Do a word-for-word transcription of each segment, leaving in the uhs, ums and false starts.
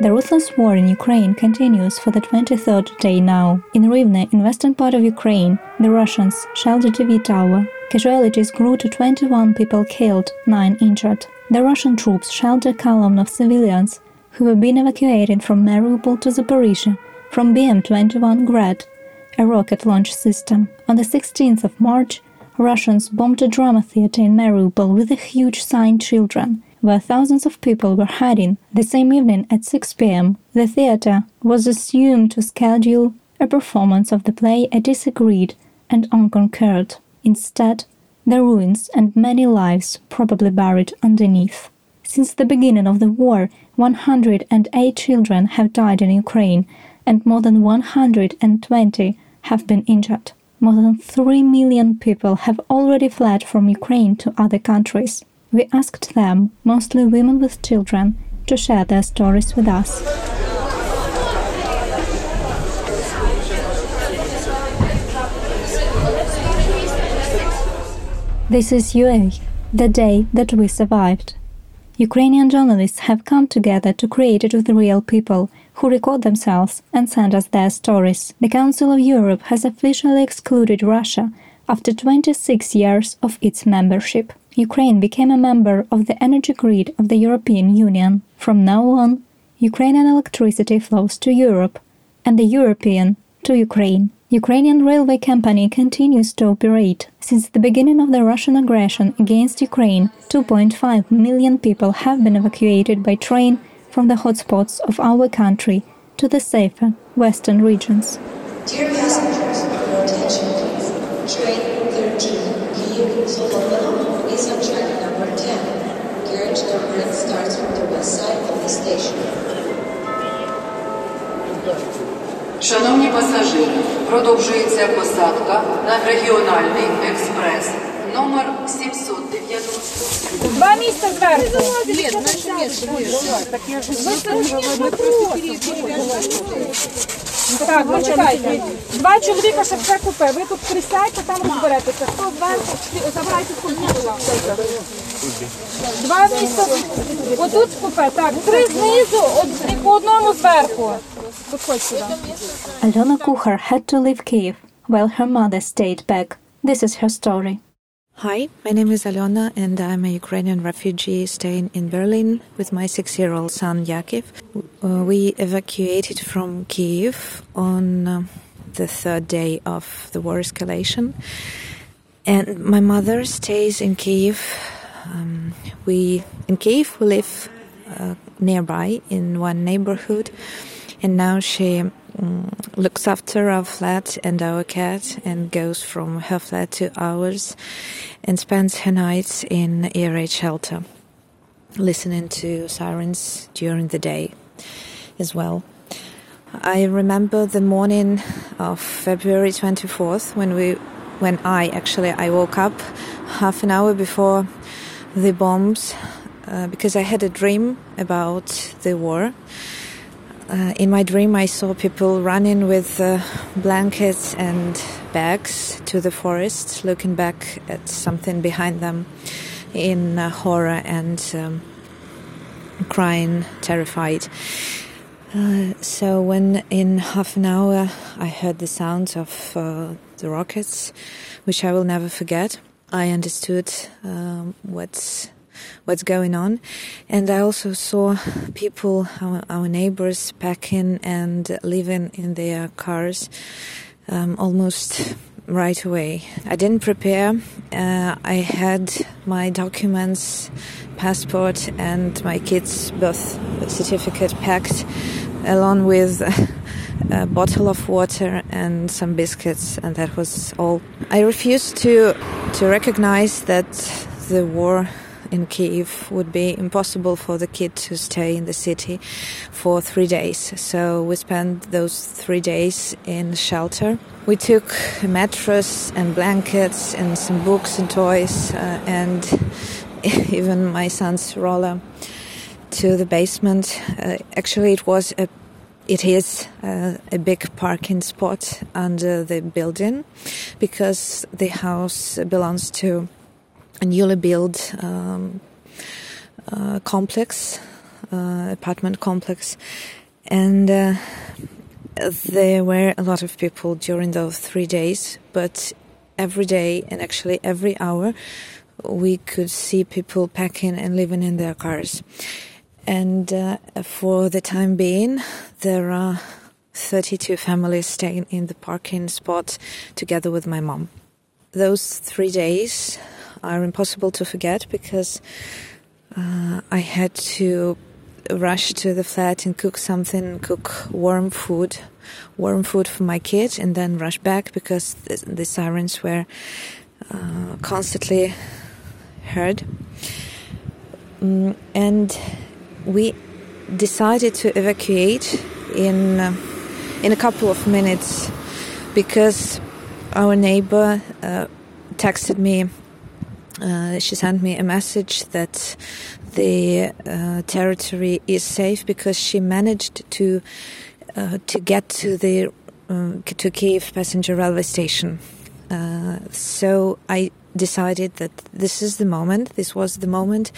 The ruthless war in Ukraine continues for the twenty-third day now. In Rivne, in western part of Ukraine, the Russians shelled a T V tower. Casualties grew to twenty-one people killed, nine injured. The Russian troops shelled a column of civilians who were being evacuated from Mariupol to Zaporizhia from B M twenty-one Grad, a rocket launch system. On the sixteenth of March, Russians bombed a drama theater in Mariupol with a huge sign "Children," where thousands of people were hiding. The same evening at six p.m. the theater was assumed to schedule a performance of the play it disagreed and unconcurred. Instead, the ruins and many lives probably buried underneath. Since the beginning of the war, one hundred eight children have died in Ukraine, and more than one hundred twenty have been injured. More than three million people have already fled from Ukraine to other countries. We asked them, mostly women with children, to share their stories with us. This is U A, the day that we survived. Ukrainian journalists have come together to create it with real people, who record themselves and send us their stories. The Council of Europe has officially excluded Russia after twenty-six years of its membership. Ukraine became a member of the energy grid of the European Union. From now on, Ukrainian electricity flows to Europe, and the European to Ukraine. Ukrainian railway company continues to operate. Since the beginning of the Russian aggression against Ukraine, two point five million people have been evacuated by train from the hotspots of our country to the safer western regions. Dear passengers, your attention please. Train thirteen, Kyiv, Zhytomyr is on track number ten. Carriage number eight starts from the west side of the station. Шановні пасажири, продовжується посадка на регіональний експрес номер сімсот дев'яносто. Два місця зверху. Ні, наше місце. Так я ж ми просто переїхали. Так, ви чекайте. Два чоловіка ще все купе. Ви тут присядьте, там розберетеся. Хто зверху, забирайте з купе. Два місця. Отут купе. Так, три знизу, по одному зверху. Підходь сюди. Alena Kuchar had to leave Kyiv while her mother stayed back. This is her story. Hi, my name is Alona and I'm a Ukrainian refugee staying in Berlin with my six-year-old son Yakiv. Uh, we evacuated from Kyiv on uh, the third day of the war escalation. And my mother stays in Kyiv. Um, we in Kyiv we live uh, nearby in one neighborhood, and now she um, looks after our flat and our cat and goes from her flat to ours and spends her nights in air raid shelter, listening to sirens during the day as well. I remember the morning of February twenty-fourth when we, when I actually, I woke up half an hour before the bombs uh, because I had a dream about the war. Uh, in my dream, I saw people running with uh, blankets and bags to the forest, looking back at something behind them in uh, horror and um, crying, terrified. Uh, so when in half an hour I heard the sounds of uh, the rockets, which I will never forget, I understood um, what's what's going on, and I also saw people, our, our neighbors, packing and living in their cars um, almost right away. I didn't prepare. Uh, I had my documents, passport and my kids' birth certificate packed along with a bottle of water and some biscuits, and that was all. I refused to, to recognize that the war in Kyiv would be impossible for the kid to stay in the city for three days. So we spent those three days in shelter. We took a mattress and blankets and some books and toys uh, and even my son's roller to the basement. Uh, actually, it was a, it is uh, a big parking spot under the building because the house belongs to a newly built um, uh, complex uh, apartment complex, and uh, there were a lot of people during those three days, but every day and actually every hour we could see people packing and living in their cars. And uh, for the time being, there are thirty-two families staying in the parking spot together with my mom. Those three days are impossible to forget because uh, I had to rush to the flat and cook something, cook warm food, warm food for my kid, and then rush back because the, the sirens were uh, constantly heard. Um, and we decided to evacuate in uh, in a couple of minutes because our neighbor uh, texted me. Uh, she sent me a message that the uh, territory is safe because she managed to uh, to get to the um, to Kyiv passenger railway station. Uh, so I decided that this is the moment. This was the moment,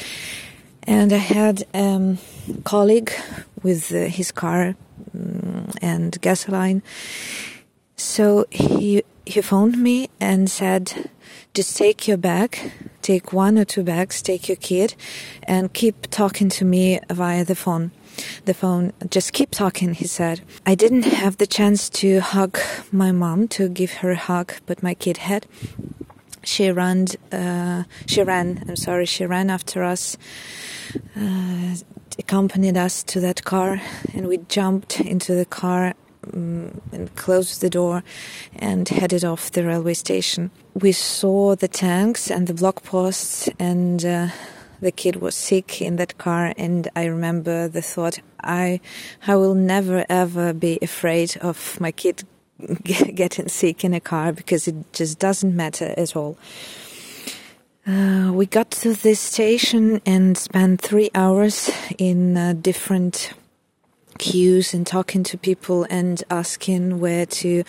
and I had a um, colleague with uh, his car um, and gasoline. So he he phoned me and said, "Just take your bag, take one or two bags, take your kid, and keep talking to me via the phone. The phone, just keep talking," he said. I didn't have the chance to hug my mom, to give her a hug, but my kid had. She ran, uh, she ran, I'm sorry, she ran after us, uh, accompanied us to that car, and we jumped into the car and closed the door and headed off the railway station. We saw the tanks and the block posts, and uh, the kid was sick in that car, and I remember the thought, I, I will never ever be afraid of my kid g- getting sick in a car because it just doesn't matter at all. Uh, we got to this station and spent three hours in uh, different queues and talking to people and asking where to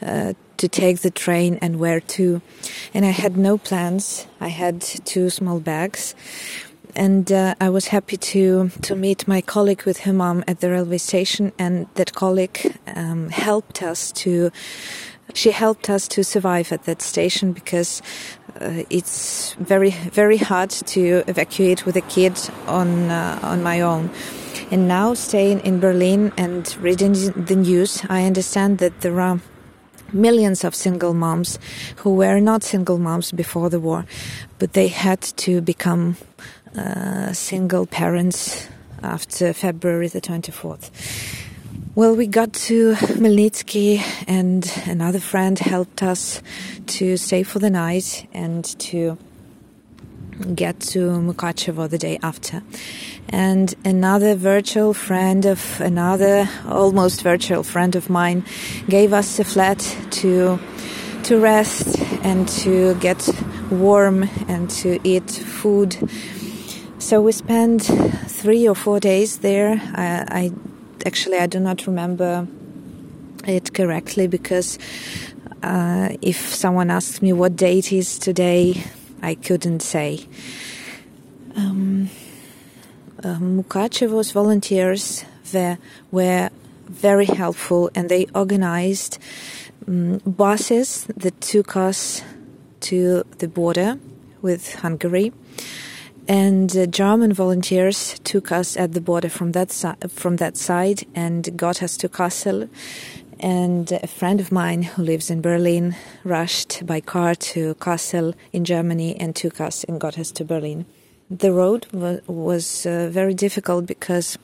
uh, to take the train and where to. And I had no plans. I had two small bags, and uh, I was happy to to meet my colleague with her mom at the railway station. And that colleague um, helped us to. She helped us to survive at that station because uh, it's very very hard to evacuate with a kid on uh, on my own. And now, staying in Berlin and reading the news, I understand that there are millions of single moms who were not single moms before the war, but they had to become uh, single parents after February the twenty-fourth. Well, we got to Milnitsky, and another friend helped us to stay for the night and to get to Mukachevo the day after. And another virtual friend of another almost virtual friend of mine gave us a flat to to rest and to get warm and to eat food. So we spent three or four days there. I, I actually I do not remember it correctly because uh, if someone asked me what date is today, I couldn't say. Um, uh, Mukachevo's volunteers were, were very helpful, and they organized um, buses that took us to the border with Hungary, and uh, German volunteers took us at the border from that si- from that side and got us to Kassel. And a friend of mine who lives in Berlin rushed by car to Kassel in Germany and took us and got us to Berlin. The road wa- was uh, very difficult because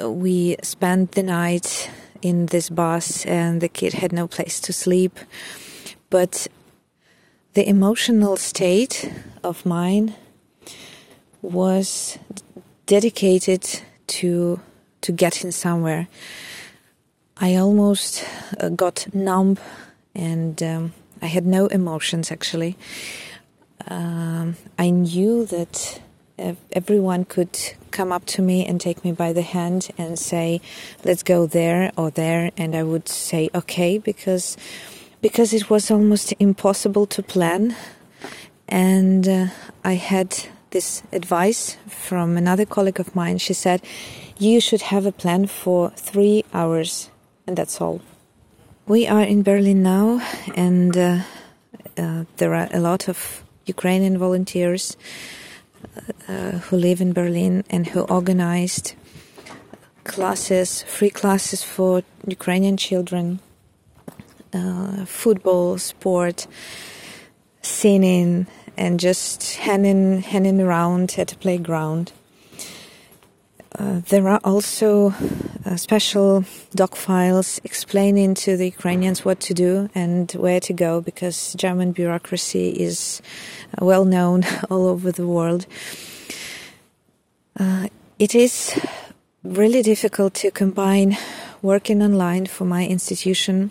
we spent the night in this bus and the kid had no place to sleep. But the emotional state of mine was dedicated to to getting somewhere. I almost uh, got numb, and um, I had no emotions, actually. Um, I knew that uh, everyone could come up to me and take me by the hand and say, let's go there or there, and I would say okay, because because it was almost impossible to plan, and uh, I had this advice from another colleague of mine. She said, you should have a plan for three hours, and that's all. We are in Berlin now, and uh, uh, there are a lot of Ukrainian volunteers uh, who live in Berlin and who organized classes, free classes for Ukrainian children, uh, football, sport, singing, and just hanging, hanging around at a playground. Uh, there are also uh, special doc files explaining to the Ukrainians what to do and where to go, because German bureaucracy is well known all over the world. Uh, it is really difficult to combine working online for my institution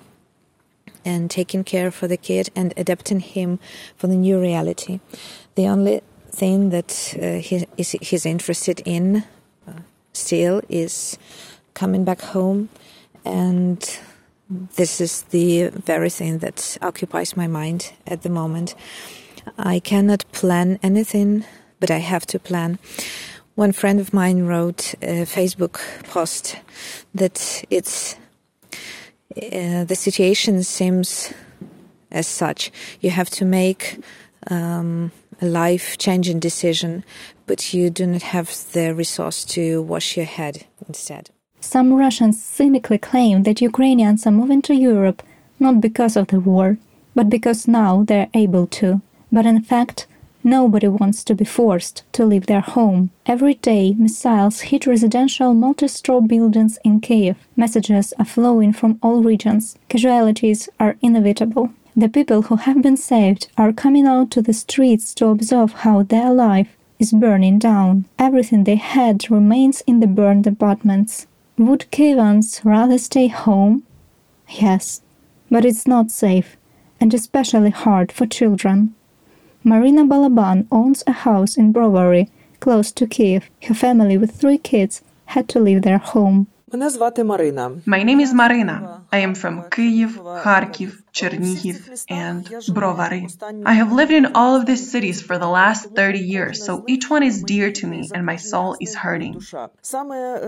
and taking care for the kid and adapting him for the new reality. The only thing that uh, he is he's interested in still is coming back home, and this is the very thing that occupies my mind at the moment. I cannot plan anything, but I have to plan. One friend of mine wrote a Facebook post that it's uh, the situation seems as such. You have to make um, a life-changing decision, but you do not have the resource to wash your head instead. Some Russians cynically claim that Ukrainians are moving to Europe not because of the war, but because now they're able to. But in fact, nobody wants to be forced to leave their home. Every day, missiles hit residential multi-story buildings in Kyiv. Messages are flowing from all regions. Casualties are inevitable. The people who have been saved are coming out to the streets to observe how their life is burning down. Everything they had remains in the burned apartments. Would Kyivans rather stay home? Yes, but it's not safe, and especially hard for children. Marina Balaban owns a house in Brovary, close to Kyiv. Her family with three kids had to leave their home. My name is Marina. I am from Kyiv, Kharkiv, Chernihiv and Brovary. I have lived in all of these cities for the last thirty years, so each one is dear to me and my soul is hurting.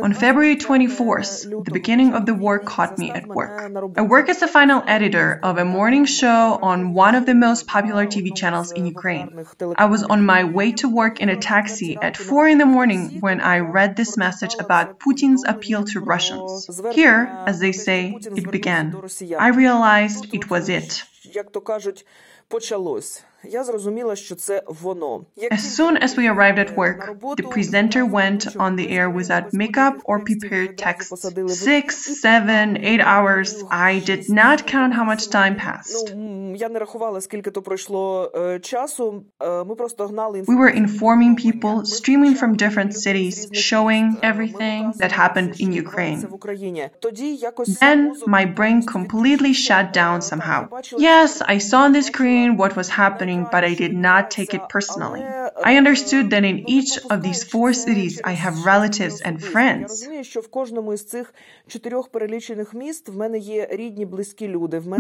On February twenty-fourth, the beginning of the war caught me at work. I work as the final editor of a morning show on one of the most popular T V channels in Ukraine. I was on my way to work in a taxi at four in the morning when I read this message about Putin's appeal to Russians. Here, as they say, it began. I realized it was was it. As soon as we arrived at work, the presenter went on the air without makeup or prepared texts. Six, seven, eight hours. I did not count how much time passed. We were informing people, streaming from different cities, showing everything that happened in Ukraine. Then my brain completely shut down somehow. Yes, I saw on the screen what was happening, but I did not take it personally. I understood that in each of these four cities I have relatives and friends.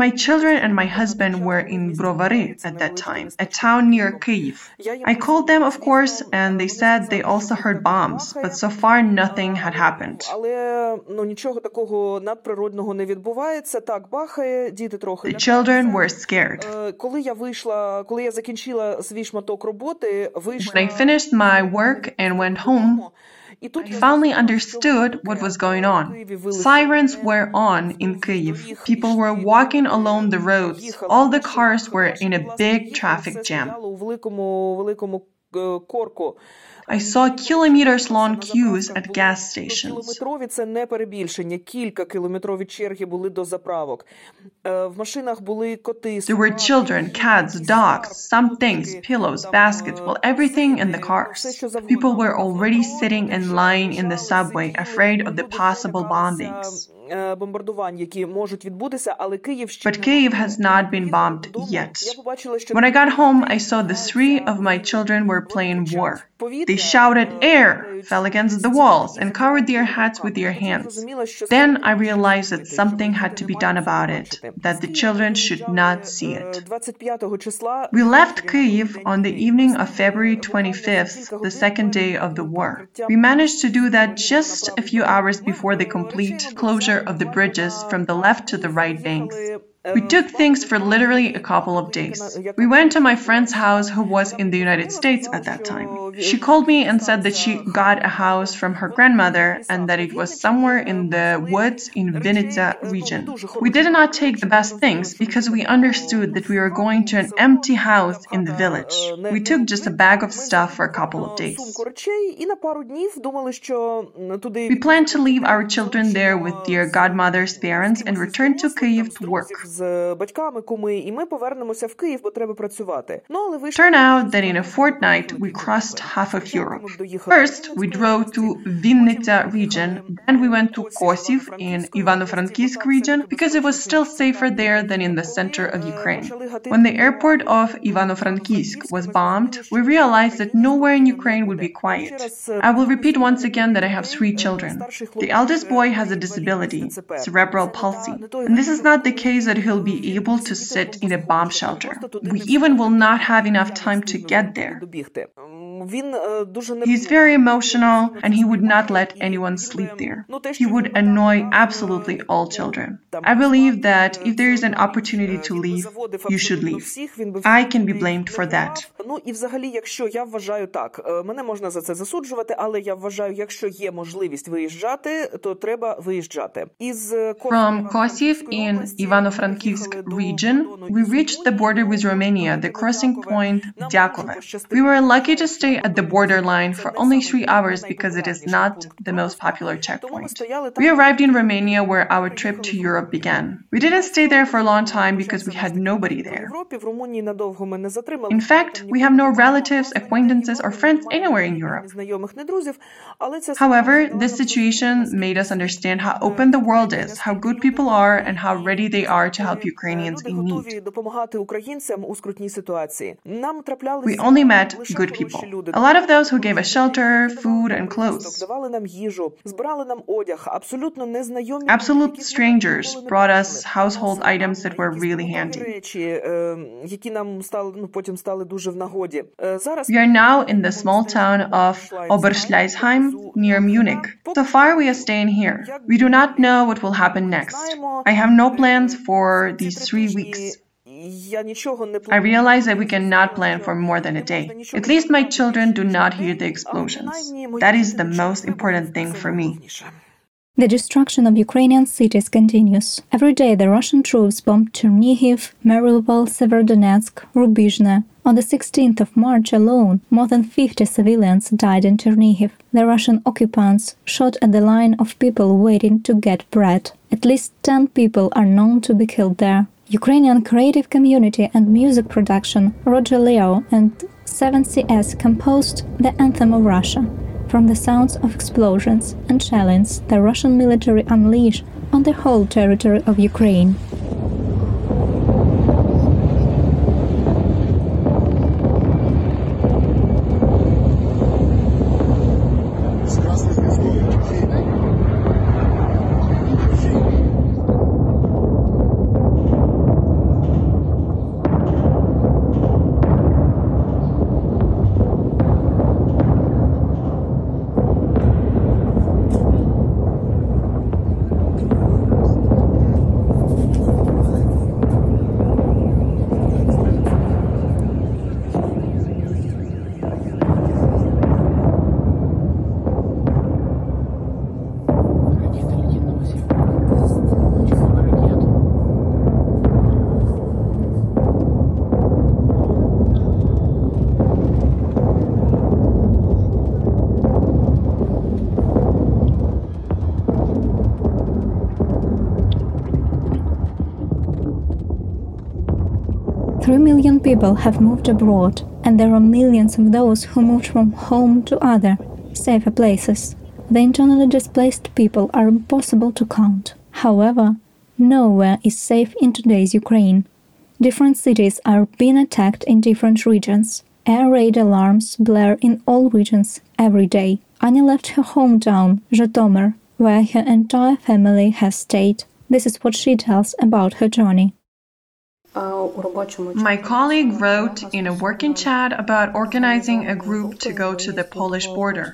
My children and my husband were in Brovary at that time, a town near Kyiv. I called them, of course, and they said they also heard bombs, but so far nothing had happened. The children were scared. When I finished my work and went home, I finally understood what was going on. Sirens were on in Kyiv. People were walking along the roads. All the cars were in a big traffic jam. I saw kilometers-long queues at gas stations. There were children, cats, dogs, some things, pillows, baskets, well, everything in the cars. People were already sitting and lying in the subway, afraid of the possible bombings. But Kyiv has not been bombed yet. When I got home, I saw the three of my children were playing war. They shouted, "Air!" fell against the walls and covered their heads with their hands. Then I realized that something had to be done about it, that the children should not see it. We left Kyiv on the evening of February twenty-fifth, the second day of the war. We managed to do that just a few hours before the complete closure of the bridges from the left to the right banks. We took things for literally a couple of days. We went to my friend's house who was in the United States at that time. She called me and said that she got a house from her grandmother and that it was somewhere in the woods in Vinnytsia region. We did not take the best things because we understood that we were going to an empty house in the village. We took just a bag of stuff for a couple of days. We planned to leave our children there with their godmother's parents and return to Kyiv to work. Turn out that in a fortnight we crossed half of Europe. First, we drove to Vinnytsia region, then we went to Kosiv in Ivano-Frankivsk region because it was still safer there than in the center of Ukraine. When the airport of Ivano-Frankivsk was bombed, we realized that nowhere in Ukraine would be quiet. I will repeat once again that I have three children. The eldest boy has a disability, cerebral palsy, and this is not the case that he'll be able to sit in a bomb shelter. We even will not have enough time to get there. He's very emotional and he would not let anyone sleep there. He would annoy absolutely all children. I believe that if there is an opportunity to leave, you should leave. I can be blamed for that. From Kosiv in Ivano-Frankivsk region, we reached the border with Romania, the crossing point Diakove. We were lucky to stay at the borderline for only three hours because it is not the most popular checkpoint. We arrived in Romania where our trip to Europe began. We didn't stay there for a long time because we had nobody there. In fact, we have no relatives, acquaintances, or friends anywhere in Europe. However, this situation made us understand how open the world is, how good people are, and how ready they are to help Ukrainians in need. We only met good people. A lot of those who gave us shelter, food, and clothes. Absolute strangers brought us household items that were really handy. We are now in the small town of Oberschleißheim near Munich. So far, we are staying here. We do not know what will happen next. I have no plans for these three weeks. I realize that we cannot plan for more than a day. At least my children do not hear the explosions. That is the most important thing for me. The destruction of Ukrainian cities continues. Every day the Russian troops bomb Chernihiv, Mariupol, Severodonetsk, Rubizhne. On the sixteenth of March alone, more than fifty civilians died in Chernihiv. The Russian occupants shot at the line of people waiting to get bread. At least ten people are known to be killed there. Ukrainian creative community and music production Roger Leo and seven C S composed the Anthem of Russia. From the sounds of explosions and shells, the Russian military unleashed on the whole territory of Ukraine. Three million people have moved abroad, and there are millions of those who moved from home to other, safer places. The internally displaced people are impossible to count. However, nowhere is safe in today's Ukraine. Different cities are being attacked in different regions. Air raid alarms blare in all regions every day. Anya left her hometown, Zhytomyr, where her entire family has stayed. This is what she tells about her journey. My colleague wrote in a working chat about organizing a group to go to the Polish border.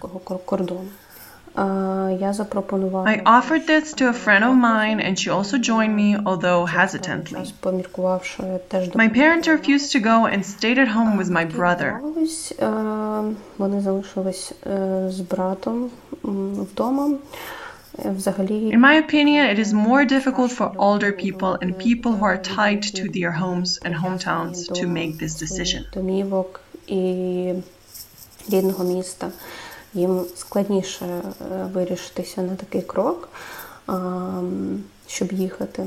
I offered this to a friend of mine, and she also joined me, although hesitantly. My parents refused to go and stayed at home with my brother. In my opinion, it is more difficult for older people and people who are tied to their homes and hometowns to make this decision. Їм складніше вирішитися на такий крок, щоб їхати.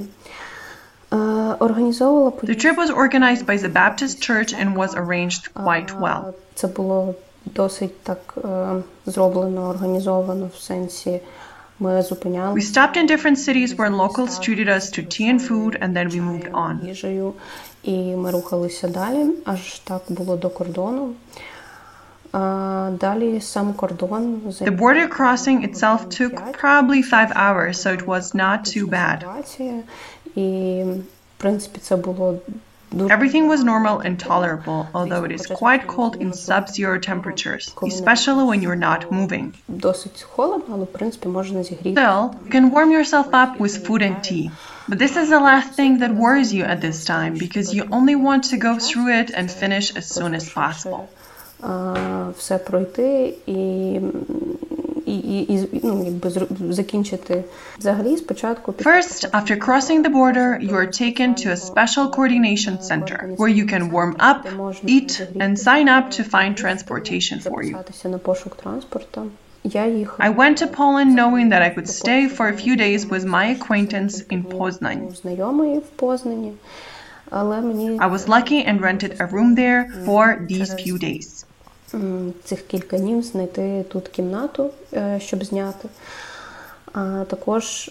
The trip was organized by the Baptist Church and was arranged quite well. Це було досить так зроблено, організовано в сенсі. We stopped in different cities where locals treated us to tea and food, and then we moved on. Ми рухалися далі, аж так було до кордону. The border crossing itself took probably five hours, so it was not too bad. Everything was normal and tolerable, although it is quite cold in sub-zero temperatures, especially when you're not moving. Still, you can warm yourself up with food and tea. But this is the last thing that worries you at this time, because you only want to go through it and finish as soon as possible. Все пройти і і і ну якби закінчити взагалі спочатку. First, after crossing the border, you are taken to a special coordination center where you can warm up, eat and sign up to find transportation for you. I went to Poland knowing that I could stay for a few days with my acquaintance in Poznań. I was lucky and rented a room there for these few days. Цих кілька днів знайти тут кімнату, щоб зняти. А також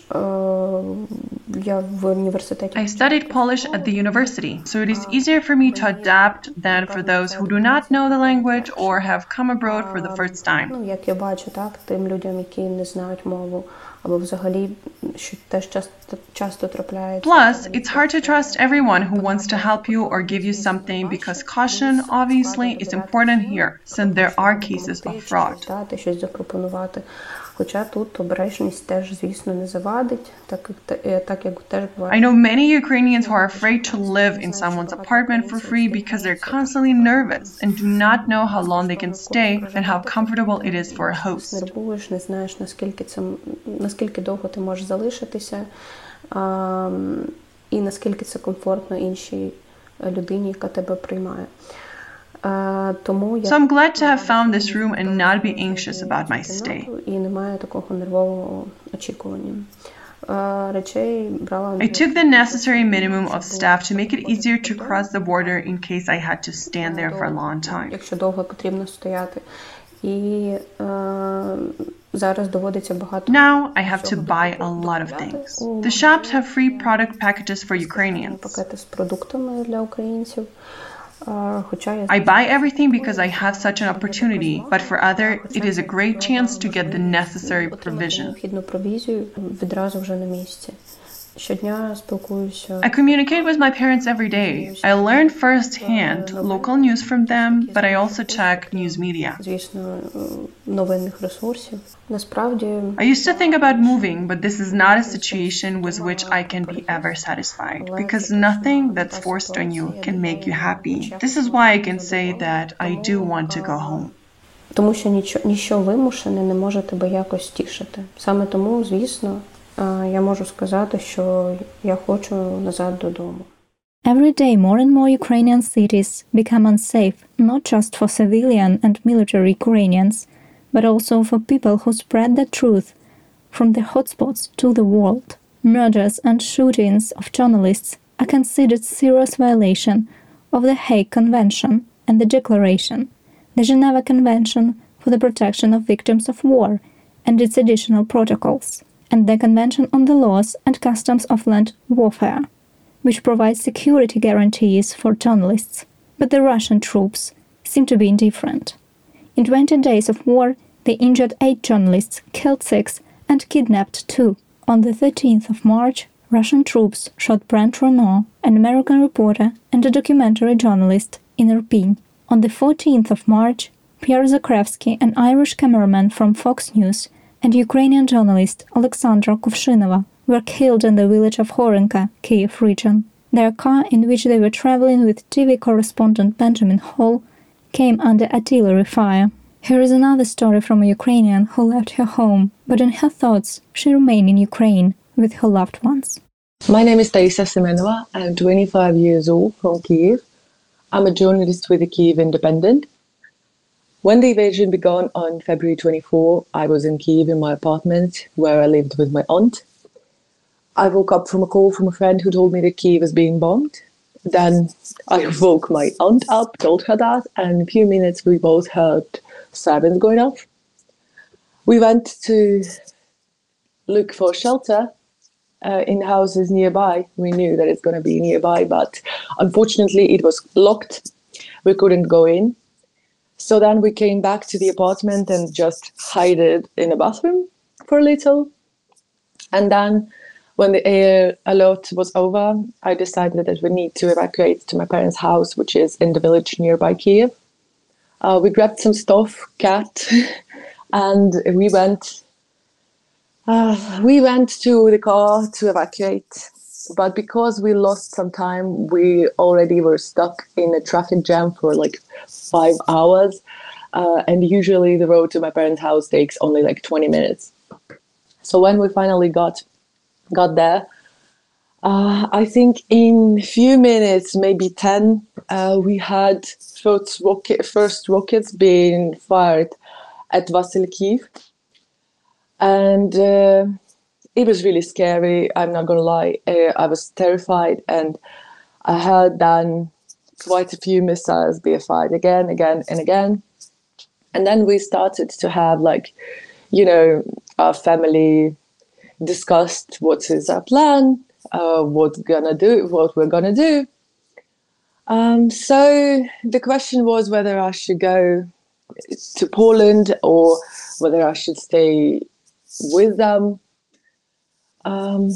я в університеті. I studied Polish at the university, so it is easier for me to adapt than for those who do not know the language or have come abroad for the first time. Ну, як я бачу, так, тим людям, які не знають мову, або взагалі, що теж часто часто трапляється. Plus, it's hard to trust everyone who wants to help you or give you something because caution obviously is important here, since there are cases of fraud. Те, щось запропонувати. Хоча тут обережність теж, звісно, не завадить, так як так як теж буває. I know many Ukrainians who are afraid to live in someone's apartment for free because they're constantly nervous and do not know how long they can stay and how comfortable it is for a host. Нервуєш, не знаєш, наскільки це наскільки довго ти можеш залишитися, і наскільки це комфортно іншій людині, яка тебе приймає. Uh, so I'm glad to have found this room and not be anxious about my stay. I took the necessary minimum of staff to make it easier to cross the border in case I had to stand there for a long time. Now I have to buy a lot of things. The shops have free product packages for Ukrainians. I buy everything because I have such an opportunity, but for others, it is a great chance to get the necessary provision. I communicate with my parents every day. I learn firsthand local news from them, but I also check news media. I used to think about moving, but this is not a situation with which I can be ever satisfied, because nothing that's forced on you can make you happy. This is why I can say that I do want to go home. Тому що ніщо вимушене не може тебе якось тішити. Саме тому, звісно, я можу сказати, що я хочу назад додому. Every day more and more Ukrainian cities become unsafe, not just for civilian and military Ukrainians, but also for people who spread the truth from the hotspots to the world. Murders and shootings of journalists are considered serious violation of the Hague Convention and the Declaration, the Geneva Convention for the Protection of Victims of War and its additional protocols. and the Convention on the Laws and Customs of Land Warfare, which provides security guarantees for journalists, but the Russian troops seem to be indifferent. In twenty days of war, they injured eight journalists, killed six, and kidnapped two. On the thirteenth of March, Russian troops shot Brent Renaud, an American reporter and a documentary journalist, in Irpin. On the fourteenth of March, Pierre Zakrevsky, an Irish cameraman from Fox News, and Ukrainian journalist Alexandra Kuvshinova were killed in the village of Horenka, Kyiv region. Their car, in which they were traveling with T V correspondent Benjamin Hall, came under artillery fire. Here is another story from a Ukrainian who left her home, but in her thoughts she remained in Ukraine with her loved ones. My name is Taisa Semenova. I'm twenty-five years old, from Kyiv. I'm a journalist with the Kyiv Independent. When the invasion began on February twenty-fourth, I was in Kyiv in my apartment, where I lived with my aunt. I woke up from a call from a friend who told me that Kyiv was being bombed. Then I woke my aunt up, told her that, and in a few minutes we both heard sirens going off. We went to look for shelter uh, in houses nearby. We knew that it's going to be nearby, but unfortunately it was locked. We couldn't go in. So then we came back to the apartment and just hid in a bathroom for a little. And then when the air alert was over, I decided that we need to evacuate to my parents' house, which is in the village nearby Kyiv. Uh, we grabbed some stuff, cat, and we went uh, we went to the car to evacuate. But because we lost some time, we already were stuck in a traffic jam for like five hours. Uh, and usually the road to my parents' house takes only like twenty minutes. So when we finally got got there, uh, I think in a few minutes, maybe ten, uh, we had first, rocket, first rockets being fired at Vasilkiv, and uh, it was really scary, I'm not gonna lie. uh, I was terrified, and I heard then quite a few missiles be fired again, again, and again. And then we started to have, like, you know, our family discussed what is our plan, uh, what gonna do, what we're gonna do. Um, so the question was whether I should go to Poland or whether I should stay with them. Um,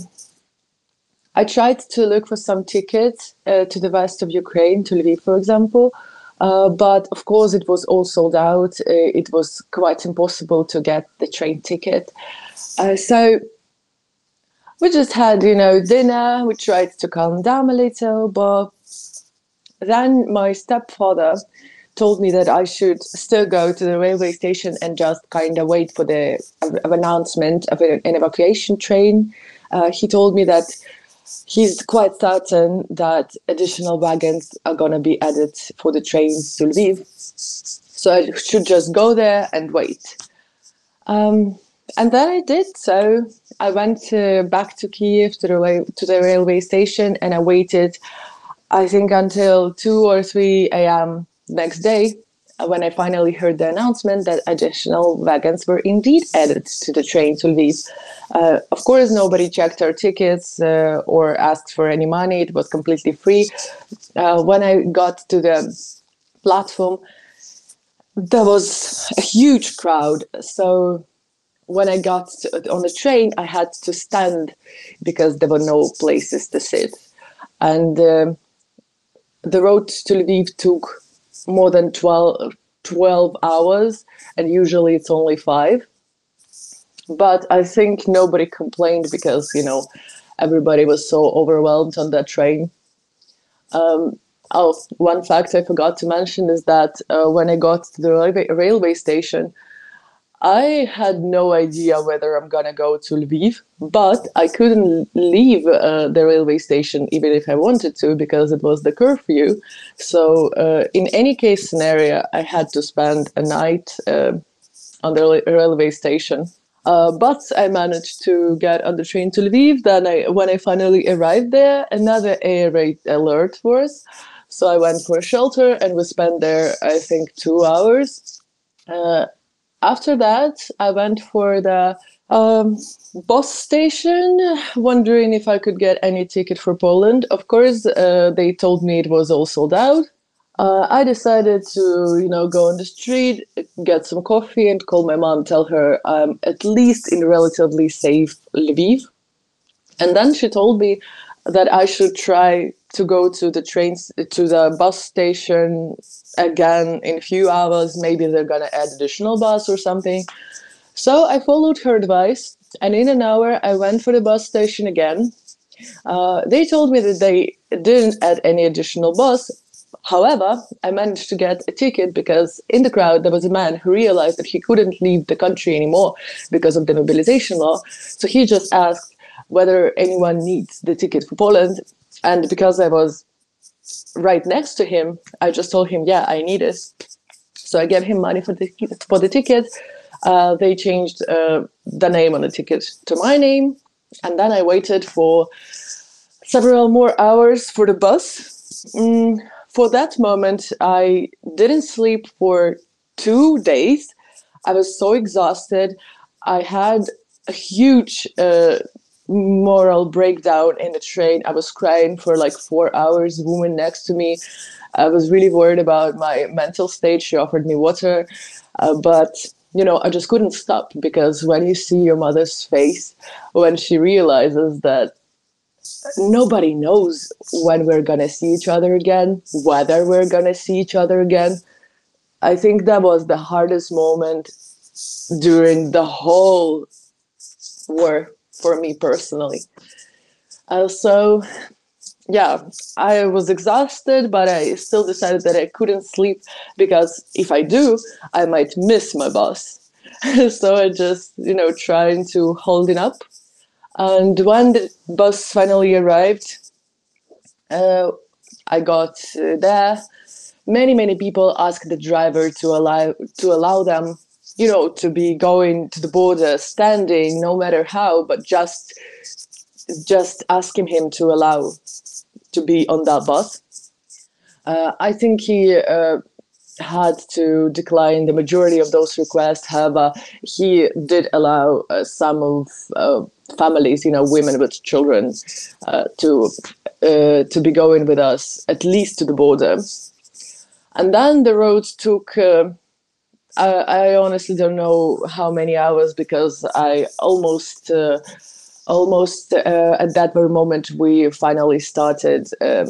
I tried to look for some tickets uh, to the west of Ukraine, to Lviv, for example. Uh, but of course, it was all sold out. Uh, it was quite impossible to get the train ticket. Uh, so we just had, you know, dinner. We tried to calm down a little, but then my stepfather told me that I should still go to the railway station and just kind of wait for the uh, announcement of an evacuation train. Uh, he told me that he's quite certain that additional wagons are going to be added for the trains to Lviv. So I should just go there and wait. Um, and then I did. So I went uh, back to Kyiv, to the, rail- to the railway station, and I waited, I think, until two or three a.m. next day, when I finally heard the announcement that additional wagons were indeed added to the train to Lviv. Uh, of course, nobody checked our tickets uh, or asked for any money. It was completely free. Uh, when I got to the platform, there was a huge crowd. So when I got to, on the train, I had to stand because there were no places to sit. And uh, the road to Lviv took more than twelve, twelve hours, and usually it's only five. But I think nobody complained because, you know, everybody was so overwhelmed on that train. Um, oh, one fact I forgot to mention is that uh, when I got to the railway, railway station, I had no idea whether I'm going to go to Lviv, but I couldn't leave uh, the railway station even if I wanted to, because it was the curfew. So uh, in any case scenario, I had to spend a night uh, on the railway station. Uh, but I managed to get on the train to Lviv. Then I, when I finally arrived there, another air raid alert was. So I went for a shelter and we spent there, I think, two hours. Uh, After that, I went for the Um, bus station, wondering if I could get any ticket for Poland. Of course, uh, they told me it was all sold out. Uh, I decided to, you know, go on the street, get some coffee and call my mom, tell her I'm at least in relatively safe Lviv. And then she told me that I should try to go to the trains, to the bus station again in a few hours. Maybe they're going to add additional bus or something. So I followed her advice, and in an hour I went for the bus station again. Uh, they told me that they didn't add any additional bus. However, I managed to get a ticket because in the crowd there was a man who realized that he couldn't leave the country anymore because of the mobilization law. So he just asked whether anyone needs the ticket for Poland. And because I was right next to him, I just told him, yeah, I need it. So I gave him money for the, for the ticket. Uh, they changed uh, the name on the ticket to my name. And then I waited for several more hours for the bus. Mm, For that moment, I didn't sleep for two days. I was so exhausted. I had a huge uh, moral breakdown in the train. I was crying for like four hours, woman next to me. I was really worried about my mental state. She offered me water, uh, but you know, I just couldn't stop, because when you see your mother's face, when she realizes that nobody knows when we're going to see each other again, whether we're going to see each other again. I think that was the hardest moment during the whole war for me personally. Uh, so, yeah, I was exhausted, but I still decided that I couldn't sleep, because if I do, I might miss my bus. So I just, you know, trying to hold it up. And when the bus finally arrived, uh, I got there. Many, many people asked the driver to allow, to allow them, you know, to be going to the border standing, no matter how, but just, just asking him to allow to be on that bus. Uh, I think he uh, had to decline the majority of those requests. However, he did allow uh, some of... Uh, families, you know, women with children, uh, to uh, to be going with us at least to the border. And then the road took, uh, I, I honestly don't know how many hours, because I almost, uh, almost uh, at that very moment we finally started uh,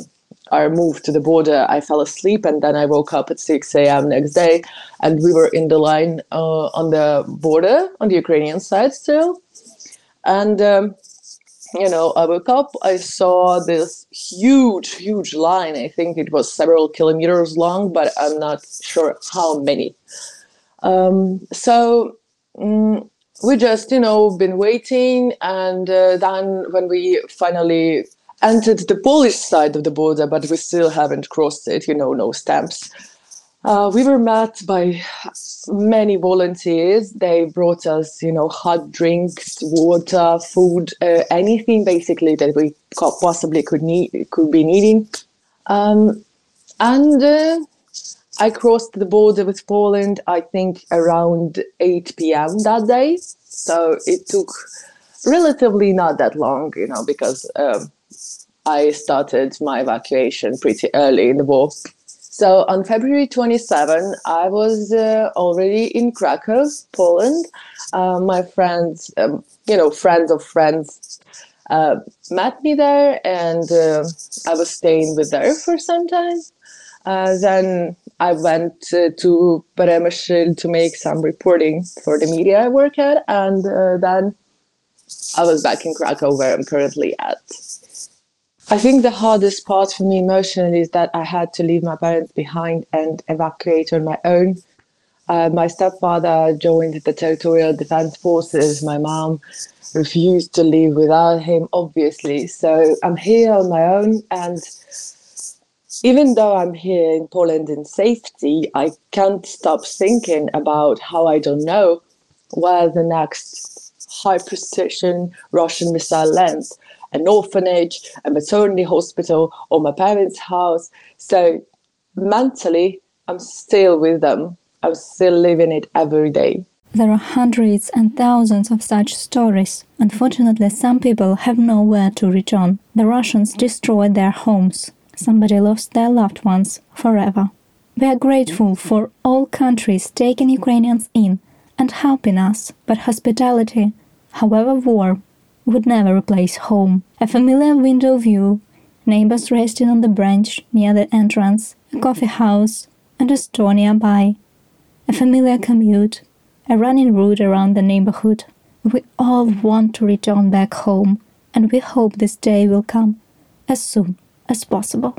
our move to the border. I fell asleep, and then I woke up at six a m next day, and we were in the line uh, on the border, on the Ukrainian side still. And, um, you know, I woke up, I saw this huge, huge line. I think it was several kilometers long, but I'm not sure how many. Um, so um, we just, you know, been waiting. And uh, then when we finally entered the Polish side of the border, but we still haven't crossed it, you know, no stamps. Uh, we were met by many volunteers. They brought us, you know, hot drinks, water, food, uh, anything basically that we possibly could need, could be needing. Um, and uh, I crossed the border with Poland, I think around eight p m that day. So it took relatively not that long, you know, because um, I started my evacuation pretty early in the war. So on February twenty-seventh, I was uh, already in Krakow, Poland. Uh, my friends, um, you know, friends of friends uh, met me there, and uh, I was staying with her for some time. Uh, then I went uh, to Przemyśl to make some reporting for the media I work at, and uh, then I was back in Krakow, where I'm currently at. I think the hardest part for me emotionally is that I had to leave my parents behind and evacuate on my own. Uh, my stepfather joined the territorial defense forces. My mom refused to leave without him, obviously. So I'm here on my own. And even though I'm here in Poland in safety, I can't stop thinking about how I don't know where the next high-precision Russian missile lands. An orphanage, a maternity hospital, or my parents' house. So mentally, I'm still with them. I'm still living it every day. There are hundreds and thousands of such stories. Unfortunately, some people have nowhere to return. The Russians destroyed their homes. Somebody lost their loved ones forever. We are grateful for all countries taking Ukrainians in and helping us, but hospitality, however warm, would never replace home. A familiar window view, neighbors resting on the bench near the entrance, a coffee house and a store nearby, a familiar commute, a running route around the neighborhood. We all want to return back home, and we hope this day will come as soon as possible.